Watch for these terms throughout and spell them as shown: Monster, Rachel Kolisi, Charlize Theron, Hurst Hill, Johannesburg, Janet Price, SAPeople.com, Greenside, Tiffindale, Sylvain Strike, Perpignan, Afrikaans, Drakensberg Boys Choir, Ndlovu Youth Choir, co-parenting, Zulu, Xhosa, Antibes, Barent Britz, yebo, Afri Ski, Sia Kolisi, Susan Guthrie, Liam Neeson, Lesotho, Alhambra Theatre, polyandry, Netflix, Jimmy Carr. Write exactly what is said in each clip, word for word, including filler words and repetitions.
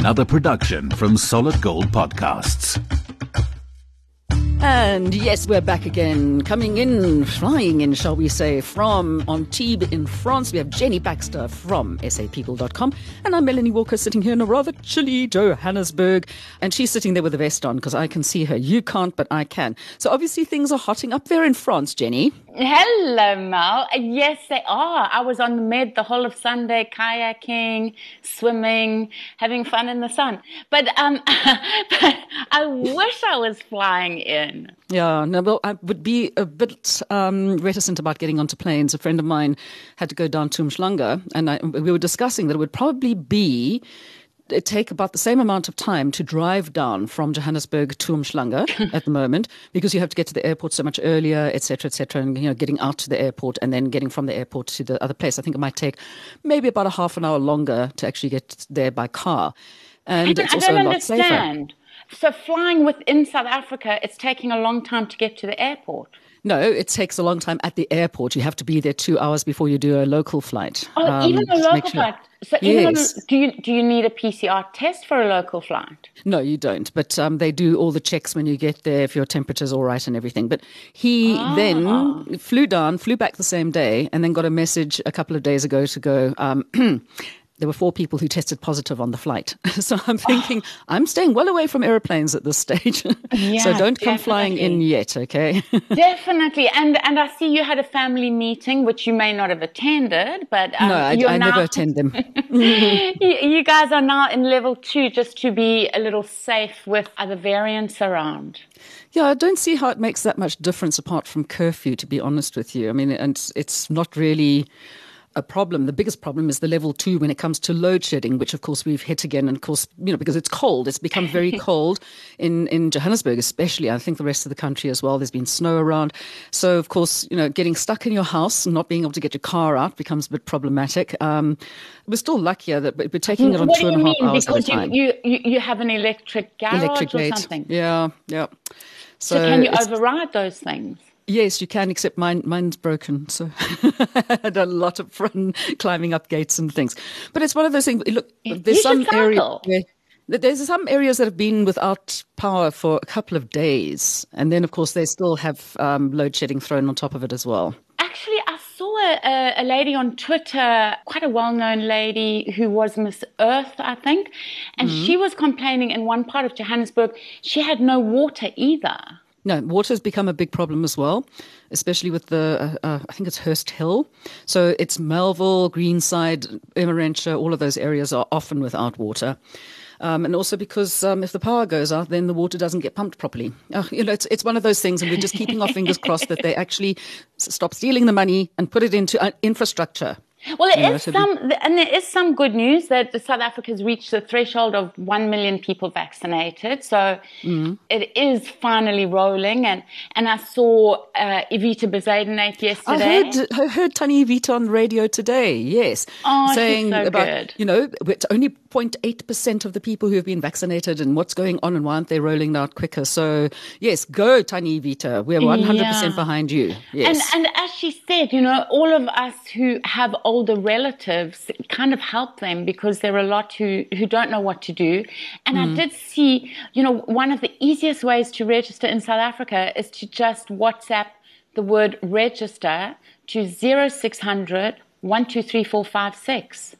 another production from Solid Gold Podcasts. And yes, we're back again, coming in, flying in, shall we say, from Antibes in France. We have Jenny Baxter from S A People dot com, and I'm Melanie Walker, sitting here in a rather chilly Johannesburg, and she's sitting there with a vest on because I can see her. You can't, but I can. So obviously things are hotting up there in France, Jenny. Hello, Mel. Yes, they are. I was on the Med the whole of Sunday, kayaking, swimming, having fun in the sun. But um, but I wish I was flying in. Yeah, no, well, I would be a bit um, reticent about getting onto planes. A friend of mine had to go down to Umhlanga, and I, we were discussing that it would probably be it take about the same amount of time to drive down from Johannesburg to Umhlanga at the moment, because you have to get to the airport so much earlier, et cetera, et cetera, and you know, getting out to the airport and then getting from the airport to the other place. I think it might take maybe about a half an hour longer to actually get there by car, and it's also a lot safer. So flying within South Africa, it's taking a long time to get to the airport. No, it takes a long time at the airport. You have to be there two hours before you do a local flight. Oh, um, even a local flight. So even yes. on, do you do you need a P C R test for a local flight? No, you don't. But um, they do all the checks when you get there, if your temperature's all right and everything. But he ah. then flew down, flew back the same day, and then got a message a couple of days ago to go... Um, there were four people who tested positive on the flight. So I'm thinking, oh. I'm staying well away from airplanes at this stage. Yeah, so don't come definitely. flying in yet, okay? Definitely. And and I see you had a family meeting, which you may not have attended, but um, no, I, you're I now... never attend them. you, you guys are now in level two, just to be a little safe with other variants around. Yeah, I don't see how it makes that much difference apart from curfew, to be honest with you. I mean, and it's, it's not really... a problem. The biggest problem is the level two when it comes to load shedding, which of course we've hit again. And of course, you know, because it's cold, it's become very cold in, in Johannesburg, especially. I think the rest of the country as well, there's been snow around. So of course, you know, getting stuck in your house and not being able to get your car out becomes a bit problematic. Um, we're still luckier that we're taking it on two and a half hours at a time. What do you mean? Because you, you, you have an electric garage electric or something? Yeah, yeah. So, so can you override those things? Yes, you can, except mine, mine's broken. So I had a lot of fun climbing up gates and things. But it's one of those things. Look, there's some areas, there's some areas that have been without power for a couple of days. And then, of course, they still have um, load shedding thrown on top of it as well. Actually, I saw a, a lady on Twitter, quite a well-known lady who was Miss Earth, I think. And mm-hmm. she was complaining in one part of Johannesburg, she had no water either. No, water has become a big problem as well, especially with the, uh, uh, I think it's Hurst Hill. So it's Melville, Greenside, Emerentia, all of those areas are often without water. Um, and also because um, if the power goes out, then the water doesn't get pumped properly. Uh, you know, it's it's one of those things, and we're just keeping our fingers crossed that they actually s- stop stealing the money and put it into uh, infrastructure. Well, there is some, and there is some good news that South Africa has reached the threshold of one million people vaccinated. So mm-hmm. it is finally rolling. And, and I saw uh, Evita Bezuidenhout yesterday. I heard, I heard Tani Evita on the radio today. Yes, oh, saying she's so about good. You know, it's only zero point eight percent of the people who have been vaccinated, and what's going on, and why aren't they rolling out quicker? So yes, go Tani Evita. We're one hundred percent yeah. behind you. Yes, and and as she said, you know, all of us who have older relatives, kind of help them, because there are a lot who, who don't know what to do. And mm. I did see, you know, one of the easiest ways to register in South Africa is to just WhatsApp the word register to zero six hundred, one two three, four five six.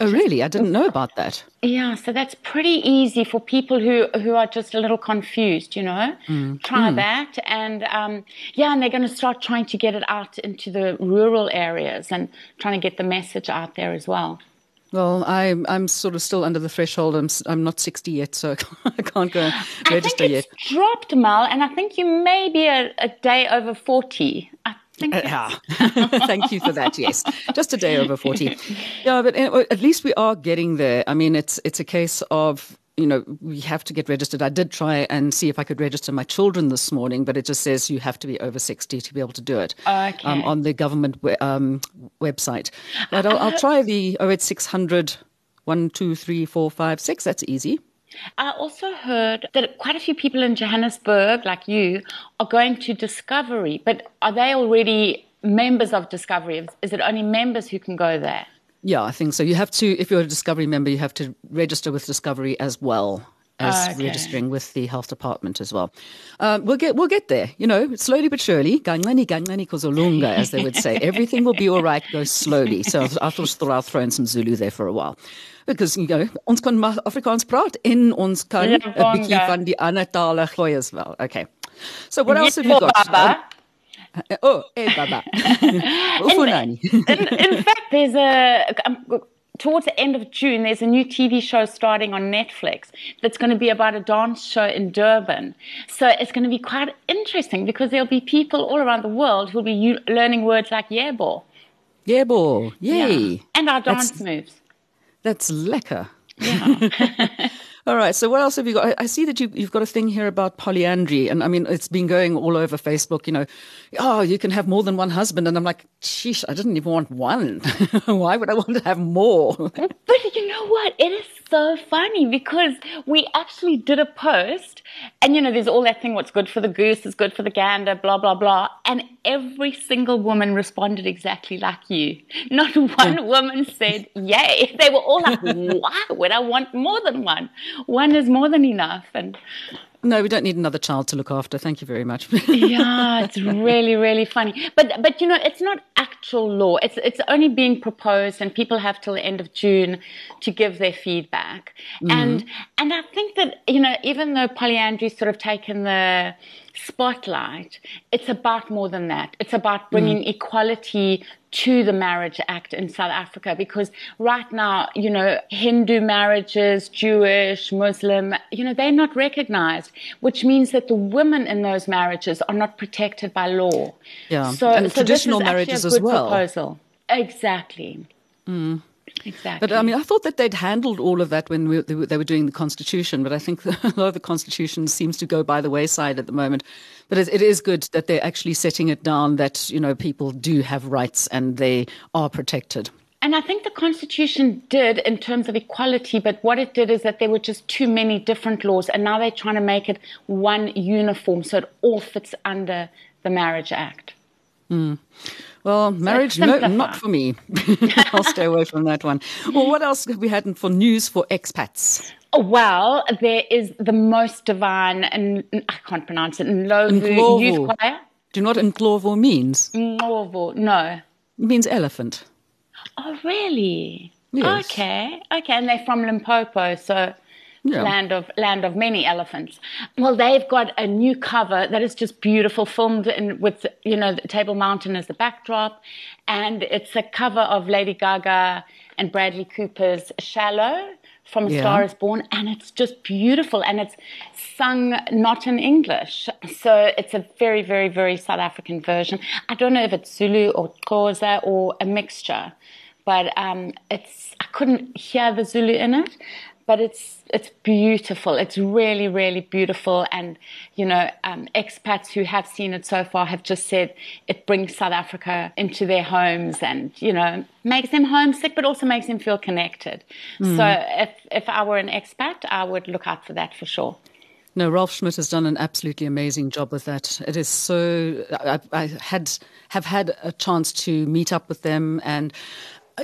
Oh, really? I didn't know about that. Yeah, so that's pretty easy for people who, who are just a little confused, you know. Mm. Try mm. that. And, um, yeah, and they're going to start trying to get it out into the rural areas and trying to get the message out there as well. Well, I'm, I'm sort of still under the threshold. I'm I'm not sixty yet, so I can't go register yet. I think it's yet. dropped, Mal, and I think you may be a, a day over forty. I Thank you. Uh, yeah. Thank you for that. Yes, just a day over forty. Yeah, but at least we are getting there. I mean, it's it's a case of, you know, we have to get registered. I did try and see if I could register my children this morning, but it just says you have to be over sixty to be able to do it. Okay. Um, on the government we- um, website. But I'll, I'll try the oh eight six hundred, one two three, four five six. That's easy. I also heard that quite a few people in Johannesburg, like you, are going to Discovery. But are they already members of Discovery? Is it only members who can go there? Yeah, I think so. You have to, if you're a Discovery member, you have to register with Discovery as well as okay. registering with the health department as well. Um, we'll get we'll get there, you know, slowly but surely. Ganglani, ganglani, kozolunga, as they would say. Everything will be all right, go slowly. So I thought I'll throw in some Zulu there for a while. Because, you know, ons kan maar Afrikaans praat en ons kan een bietjie van die ander tale gooi as well. Okay. So what else have you got? Um, Oh, hey, Baba. in, in fact, there's a, towards the end of June, there's a new T V show starting on Netflix that's going to be about a dance show in Durban. So it's going to be quite interesting because there'll be people all around the world who'll be u- learning words like yebo. Yebo, yay. Yeah. And our dance that's, moves. That's lekker. Yeah. All right, so what else have you got? I see that you, you've got a thing here about polyandry, and I mean, it's been going all over Facebook, you know, oh, you can have more than one husband, and I'm like, sheesh, I didn't even want one. Why would I want to have more? But you know what? It is so funny because we actually did a post, and you know, there's all that thing, what's good for the goose is good for the gander, blah, blah, blah, and every single woman responded exactly like you. Not one woman said, yay. They were all like, why would I want more than one? One is more than enough. And no, we don't need another child to look after. Thank you very much. Yeah, it's really, really funny. But, but you know, it's not actual law. It's it's only being proposed, and people have till the end of June to give their feedback. Mm-hmm. And and I think that, you know, even though polyandry's sort of taken the spotlight, it's about more than that. It's about bringing mm. equality to the Marriage Act in South Africa, because right now, you know, Hindu marriages, Jewish, Muslim, you know, they're not recognized, which means that the women in those marriages are not protected by law. Yeah, so, and so traditional this is marriages a good as well. Proposal. Exactly. Mm. Exactly. But I mean, I thought that they'd handled all of that when we, they were doing the Constitution, but I think the, a lot of the Constitution seems to go by the wayside at the moment. But it, it is good that they're actually setting it down that, you know, people do have rights and they are protected. And I think the Constitution did in terms of equality, but what it did is that there were just too many different laws, and now they're trying to make it one uniform so it all fits under the Marriage Act. Mm. Well, marriage, no, not for me. I'll stay away from that one. Well, what else have we had for news for expats? Well, there is the most divine, and I can't pronounce it, Ndlovu Youth Choir. Do you know what Ndlovu means? Ndlovu, no. It means elephant. Oh, really? Yes. Okay, okay. And they're from Limpopo, so... Yeah. Land of land of many elephants. Well, they've got a new cover that is just beautiful, filmed in, with, you know, Table Mountain as the backdrop. And it's a cover of Lady Gaga and Bradley Cooper's Shallow from yeah. A Star Is Born. And it's just beautiful. And it's sung not in English. So it's a very, very, very South African version. I don't know if it's Zulu or Xhosa or a mixture. But um, it's I couldn't hear the Zulu in it. But it's it's beautiful. It's really, really beautiful. And, you know, um, expats who have seen it so far have just said it brings South Africa into their homes and, you know, makes them homesick, but also makes them feel connected. Mm. So if, if I were an expat, I would look out for that for sure. No, Rolf Schmidt has done an absolutely amazing job with that. It is so... I, I had have had a chance to meet up with them and...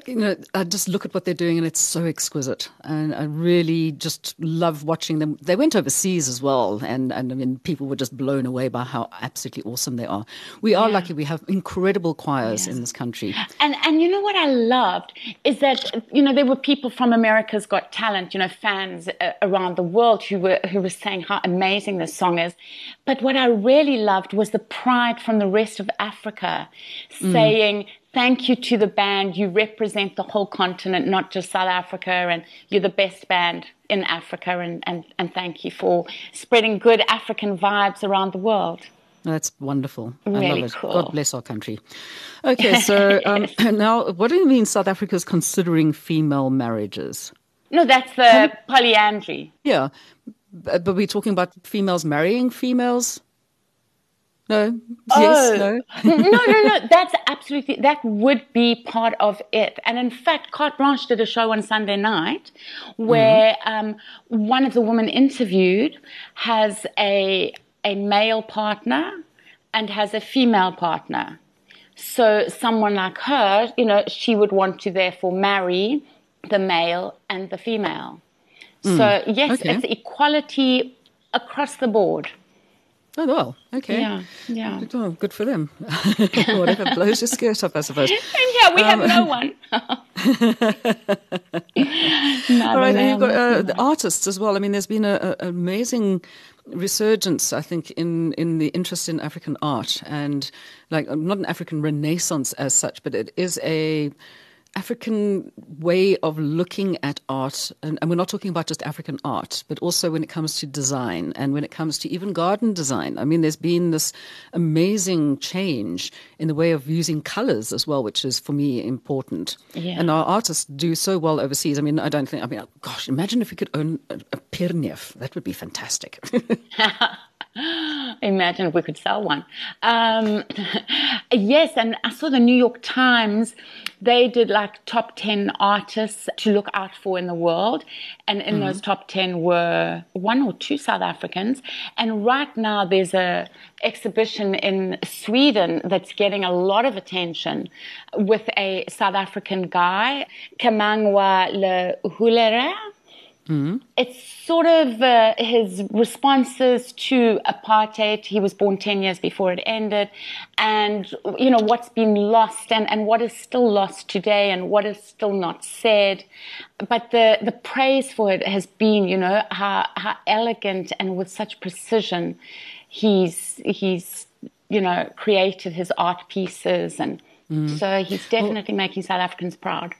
You know, I just look at what they're doing and it's so exquisite. And I really just love watching them. They went overseas as well. And, and I mean, people were just blown away by how absolutely awesome they are. We are yeah. lucky. We have incredible choirs yes. in this country. And, and you know what I loved is that, you know, there were people from America's Got Talent, you know, fans uh, around the world who were, who were saying how amazing this song is. But what I really loved was the pride from the rest of Africa saying... Mm. Thank you to the band. You represent the whole continent, not just South Africa, and you're the best band in Africa, and, and, and thank you for spreading good African vibes around the world. That's wonderful. Really I love it. Cool. God bless our country. Okay, so um, yes. Now what do you mean South Africa's considering female marriages? No, that's the Poly- polyandry. Yeah, but we're talking about females marrying females? No, oh. yes, no. no, no, no, that's absolutely, that would be part of it. And in fact, Carte Blanche did a show on Sunday night where mm-hmm. um, one of the women interviewed has a a male partner and has a female partner. So someone like her, you know, she would want to therefore marry the male and the female. Mm. So, yes, okay. It's equality across the board. Oh, well, okay. Yeah, yeah. Well, good for them. Whatever blows your skirt up, I suppose. And yeah, we um, have no one. All right, and you've got uh, the artists as well. I mean, there's been an amazing resurgence, I think, in, in the interest in African art. And, like, not an African renaissance as such, but it is a... African way of looking at art, and, and we're not talking about just African art, but also when it comes to design and when it comes to even garden design. I mean, there's been this amazing change in the way of using colors as well, which is, for me, important. Yeah. And our artists do so well overseas. I mean, I don't think, I mean, gosh, imagine if we could own a, a Pirnef. That would be fantastic. Imagine if we could sell one. Um, yes, and I saw the New York Times, they did like top ten artists to look out for in the world. And in mm-hmm. those top ten were one or two South Africans. And right now there's an exhibition in Sweden that's getting a lot of attention with a South African guy, Kamangwa Le Hulera. Mm-hmm. It's sort of uh, his responses to apartheid. He was born ten years before it ended. And, you know, what's been lost and, and what is still lost today and what is still not said. But the, the praise for it has been, you know, how, how elegant and with such precision he's, he's, you know, created his art pieces. And mm-hmm. so he's definitely well, making South Africans proud.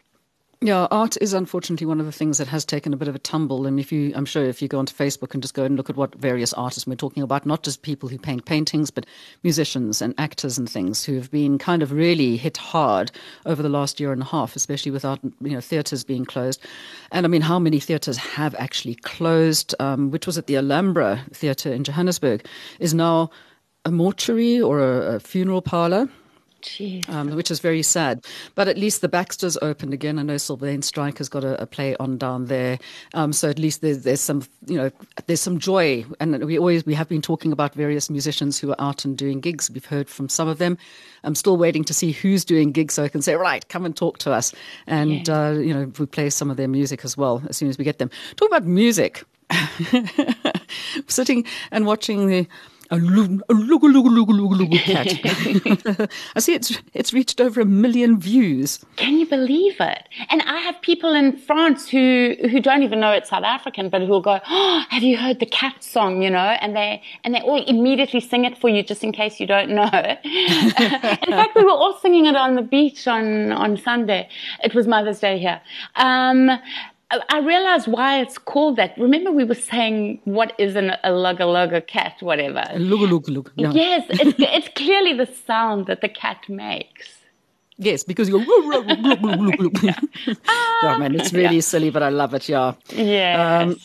Yeah, art is unfortunately one of the things that has taken a bit of a tumble. And if you, I'm sure if you go onto Facebook and just go and look at what various artists we're talking about, not just people who paint paintings, but musicians and actors and things who have been kind of really hit hard over the last year and a half, especially without, you know, theatres being closed. And I mean, how many theatres have actually closed, um, which was at the Alhambra Theatre in Johannesburg, is now a mortuary or a, a funeral parlour. Um, which is very sad. But at least the Baxters opened again. I know Sylvain Strike has got a, a play on down there. Um, so at least there's, there's some, you know, there's some joy. And we always, we have been talking about various musicians who are out and doing gigs. We've heard from some of them. I'm still waiting to see who's doing gigs so I can say, right, come and talk to us. And, yeah. uh, you know, we play some of their music as well as soon as we get them. Talk about music. Sitting and watching the... A lugu, a lugu, lugu, lugu, lugu, lugu cat. I see it's it's reached over a million views. Can you believe it? And I have people in France who, who don't even know it's South African, but who will go, oh, have you heard the cat song, you know? And they and they all immediately sing it for you just in case you don't know. In fact, we were all singing it on the beach on, on Sunday. It was Mother's Day here. Um I realize why it's called that. Remember we were saying, what is an, a lugga-lugga cat, whatever? A lugga-lugga-lugga. Yeah. Yes, it's, it's clearly the sound that the cat makes. Yes, because you go, woo, woo, woo, woo, woo, woo. Yeah. Oh, man, it's really yeah. silly, but I love it, yeah. Yes.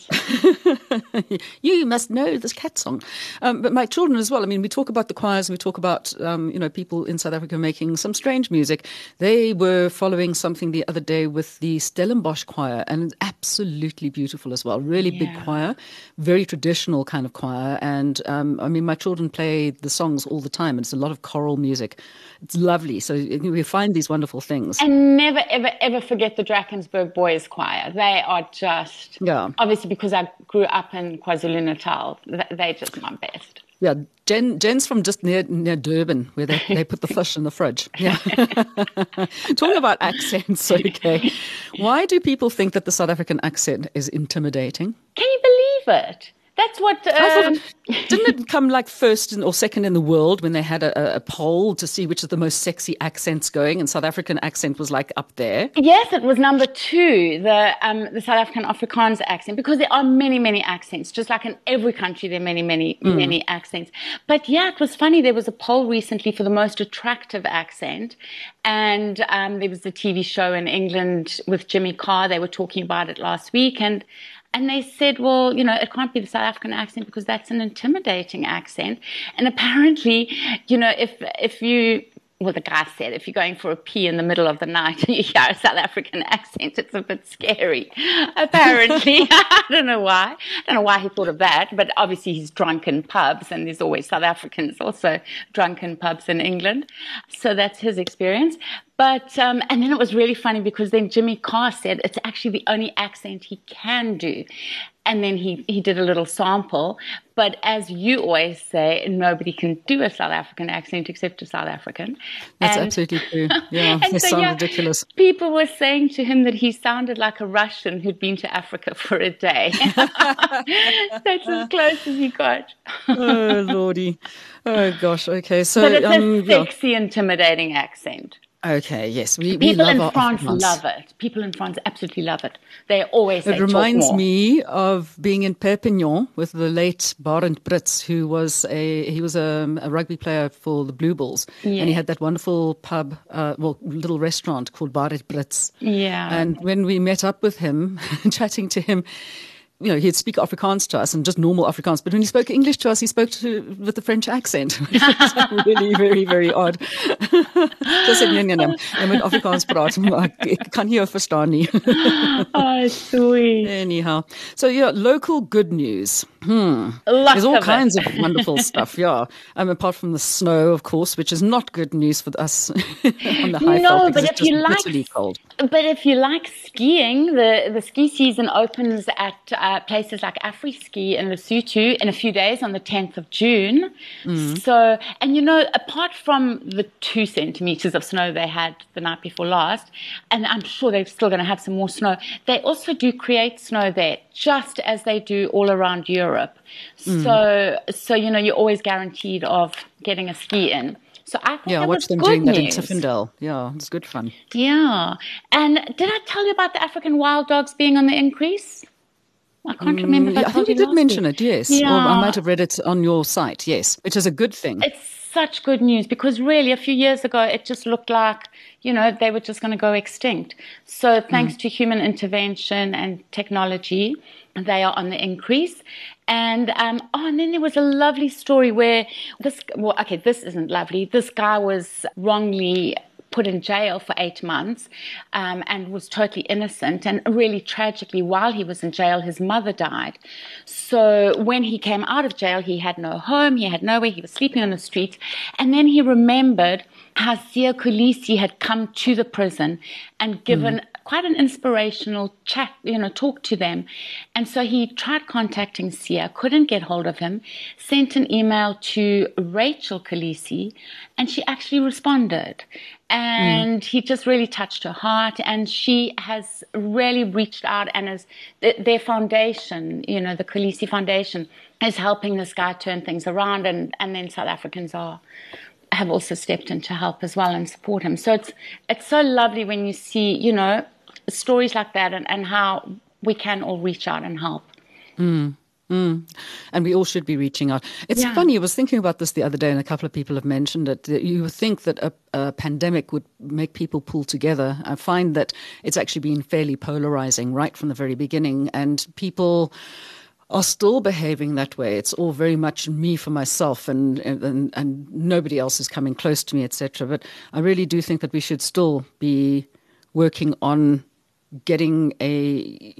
Um, you must know this cat song. Um, but my children as well, I mean, we talk about the choirs, we talk about, um, you know, people in South Africa making some strange music. They were following something the other day with the Stellenbosch Choir, and it's absolutely beautiful as well. Really yeah. big choir, very traditional kind of choir. And, um, I mean, my children play the songs all the time. It's a lot of choral music. It's lovely. So we find these wonderful things. And never, ever, ever forget the Drakensberg Boys Choir. They are just, yeah. obviously because I grew up in KwaZulu-Natal, they're just my best. Yeah, Jen, Jen's from just near near Durban, where they, they put the fish in the fridge. Yeah. Talking about accents, okay. Why do people think that the South African accent is intimidating? Can you believe it? That's what... Um... It, didn't it come like first in, or second in the world when they had a, a poll to see which of the most sexy accents going, and South African accent was like up there? Yes, it was number two, the um, the South African Afrikaans accent, because there are many, many accents. Just like in every country, there are many, many, mm. many accents. But yeah, it was funny. There was a poll recently for the most attractive accent, and um, there was a T V show in England with Jimmy Carr. They were talking about it last week, and... And they said, well, you know, it can't be the South African accent because that's an intimidating accent. And apparently, you know, if if you well, the guy said, if you're going for a pee in the middle of the night and you hear a South African accent, it's a bit scary, apparently. I don't know why. I don't know why he thought of that, but obviously he's drunk in pubs, and there's always South Africans also drunk in pubs in England. So that's his experience. But, um, and then it was really funny because then Jimmy Carr said it's actually the only accent he can do. And then he, he did a little sample. But as you always say, nobody can do a South African accent except a South African. That's and, absolutely true. Yeah, it so, sounds yeah, ridiculous. People were saying to him that he sounded like a Russian who'd been to Africa for a day. That's as close as he got. Oh, Lordy. Oh, gosh. Okay. So, but it's um, a sexy, yeah. intimidating accent. Okay, yes. We, we love our France France love it. People in France absolutely love it. They always say, It reminds me of being in Perpignan with the late Barent Britz, who was a he was a, a rugby player for the Blue Bulls. Yeah. And he had that wonderful pub, uh, well, little restaurant called Barent Britz. Yeah. And when we met up with him, chatting to him, you know, he'd speak Afrikaans to us and just normal Afrikaans. But when he spoke English to us, he spoke to with a French accent, which was really very, very odd. Just said, "Nyan nyan nyan," with Afrikaans praat, maar ek kan nie jou verstaan nie. Oh, sweet. Anyhow, so yeah, local good news. Hmm. There's all of kinds it. of wonderful stuff, yeah. Um, apart from the snow, of course, which is not good news for us on the high No, but if you like, cold. but if you like skiing, the the ski season opens at uh, places like Afri Ski in Lesotho in a few days on the tenth of June. Mm. So, and you know, apart from the two centimeters of snow they had the night before last, and I'm sure they're still going to have some more snow. They also do create snow there, just as they do all around Europe. Mm. So, so you know, you're always guaranteed of getting a ski in. So I think yeah, that was good news. Yeah, I watched them doing that in Tiffindale. Yeah, it's good fun. Yeah. And did I tell you about the African wild dogs being on the increase? I can't remember. Mm, I, I think you did mention week. it, yes. Yeah. Or I might have read it on your site, yes, which is a good thing. It's such good news because really a few years ago it just looked like, you know, they were just going to go extinct. So thanks mm. to human intervention and technology, they are on the increase. And um, oh, and then there was a lovely story where this, well, okay, this isn't lovely. This guy was wrongly put in jail for eight months um, and was totally innocent. And really tragically, while he was in jail, his mother died. So when he came out of jail, he had no home, he had nowhere, he was sleeping on the streets. And then he remembered how Sia Kolisi had come to the prison and given mm. quite an inspirational chat, you know, talk to them. And so he tried contacting Sia, couldn't get hold of him, sent an email to Rachel Kolisi, and she actually responded. And mm. he just really touched her heart, and she has really reached out, and is th- their foundation, you know, the Khaleesi Foundation, is helping this guy turn things around, and, and then South Africans are... have also stepped in to help as well and support him. So it's it's so lovely when you see, you know, stories like that and, and how we can all reach out and help. Mm, mm. And we all should be reaching out. It's yeah. funny, I was thinking about this the other day and a couple of people have mentioned it. That you would think that a, a pandemic would make people pull together. I find that it's actually been fairly polarizing right from the very beginning, and people... are still behaving that way. It's all very much me for myself, and and, and nobody else is coming close to me, et cetera. But I really do think that we should still be working on getting a,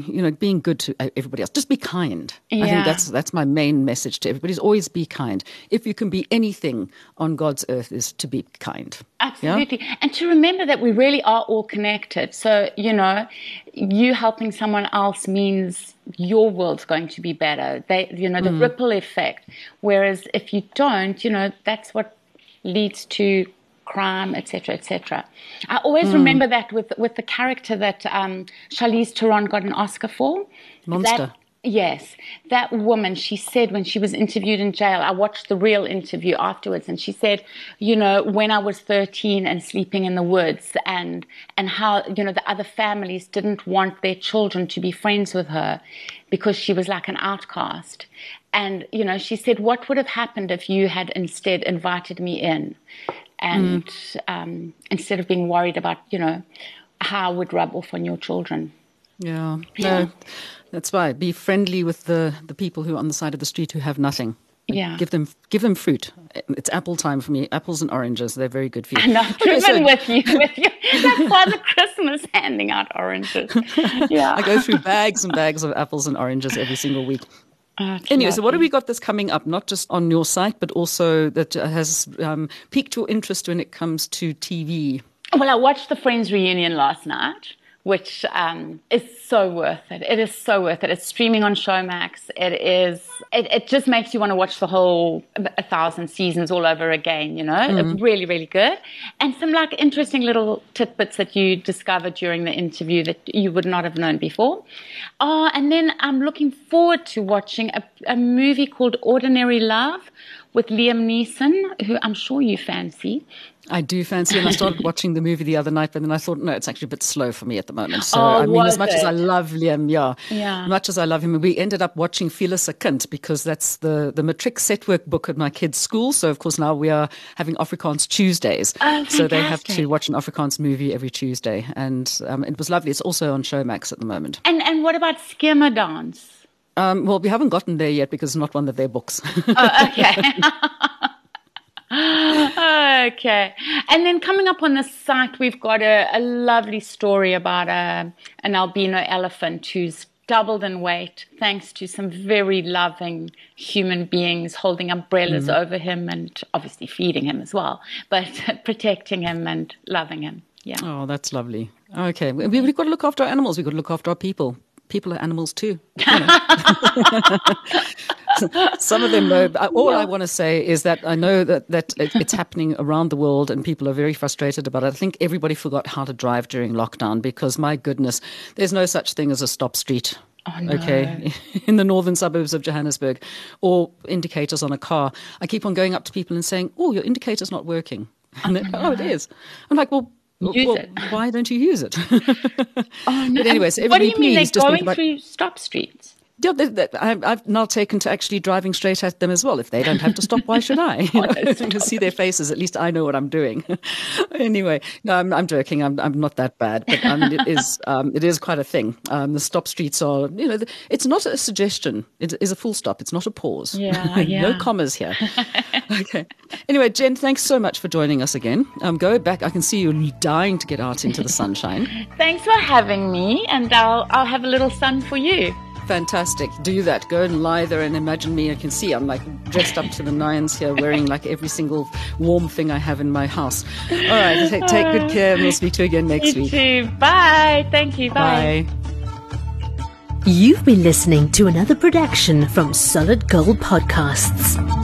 you know, being good to everybody else. Just be kind. Yeah. I think that's that's my main message to everybody, is always be kind. If you can be anything on God's earth, is to be kind. Absolutely. Yeah? And to remember that we really are all connected. So, you know, you helping someone else means your world's going to be better. They, you know, the mm. ripple effect. Whereas if you don't, you know, that's what leads to crime, et cetera, et cetera. I always mm. remember that with with the character that um, Charlize Theron got an Oscar for. Monster. That, yes. That woman, she said when she was interviewed in jail, I watched the real interview afterwards, and she said, you know, when I was thirteen and sleeping in the woods, and and how, you know, the other families didn't want their children to be friends with her because she was like an outcast. And, you know, she said, what would have happened if you had instead invited me in? And mm. um, instead of being worried about, you know, how it would rub off on your children. Yeah. yeah. No, that's why. Be friendly with the, the people who are on the side of the street who have nothing. Yeah. Give them give them fruit. It's apple time for me. Apples and oranges, they're very good for you. And I've driven with you. With you. That's Father Christmas handing out oranges. Yeah. I go through bags and bags of apples and oranges every single week. Oh, anyway, so what have we got that's coming up, not just on your site, but also that has um, piqued your interest when it comes to T V? Well, I watched the Friends Reunion last night, which um, is so worth it. It is so worth it. It's streaming on Showmax. It is. It, it just makes you want to watch the whole a thousand seasons all over again, you know. Mm-hmm. It's really, really good. And some, like, interesting little tidbits that you discover during the interview that you would not have known before. Oh, and then I'm looking forward to watching a, a movie called Ordinary Love with Liam Neeson, who I'm sure you fancy. I do fancy, and I started watching the movie the other night, but then I thought, no, it's actually a bit slow for me at the moment. So, oh, I mean, as much it? as I love Liam, yeah, yeah, as much as I love him, we ended up watching Felis Kind, because that's the, the matric set work book at my kids' school. So, of course, now we are having Afrikaans Tuesdays. Oh, so they have to watch an Afrikaans movie every Tuesday. And um, it was lovely. It's also on Showmax at the moment. And and what about Skimmer Dance? Um, well, we haven't gotten there yet because it's not one of their books. Oh, okay. Okay. And then coming up on the site, we've got a, a lovely story about a, an albino elephant who's doubled in weight thanks to some very loving human beings holding umbrellas mm-hmm. over him and obviously feeding him as well, but protecting him and loving him. Yeah. Oh, that's lovely. Okay. We, we've got to look after our animals. We've got to look after our people. People are animals too. You know. Some of them know. All yeah. I want to say is that I know that, that it, it's happening around the world and people are very frustrated about it. I think everybody forgot how to drive during lockdown because, my goodness, there's no such thing as a stop street. Oh, no. Okay, in the northern suburbs of Johannesburg, or indicators on a car. I keep on going up to people and saying, oh, your indicator's not working. And oh, no. oh, it is. I'm like, well, Use well, it. why don't you use it? Oh, no. But anyway, so everybody, what do you mean they're going about, through stop streets? Yeah, they, they, I, I've now taken to actually driving straight at them as well. If they don't have to stop, why should I? You know, to see their faces, at least I know what I'm doing. Anyway, no, I'm, I'm joking. I'm, I'm not that bad, but um, it is um, it is quite a thing. Um, the stop streets are, you know, the, it's not a suggestion. It is a full stop. It's not a pause. Yeah, yeah. No commas here. Okay. Anyway, Jen, thanks so much for joining us again. Um, go back. I can see you dying to get out into the sunshine. Thanks for having me, and I'll I'll have a little sun for you. Fantastic. Do that. Go and lie there and imagine me. I can see I'm like dressed up to the nines here, wearing like every single warm thing I have in my house. All right. Take, take good care, and we'll speak to you again next you week. Too. Bye. Thank you. Bye. Bye. You've been listening to another production from Solid Gold Podcasts.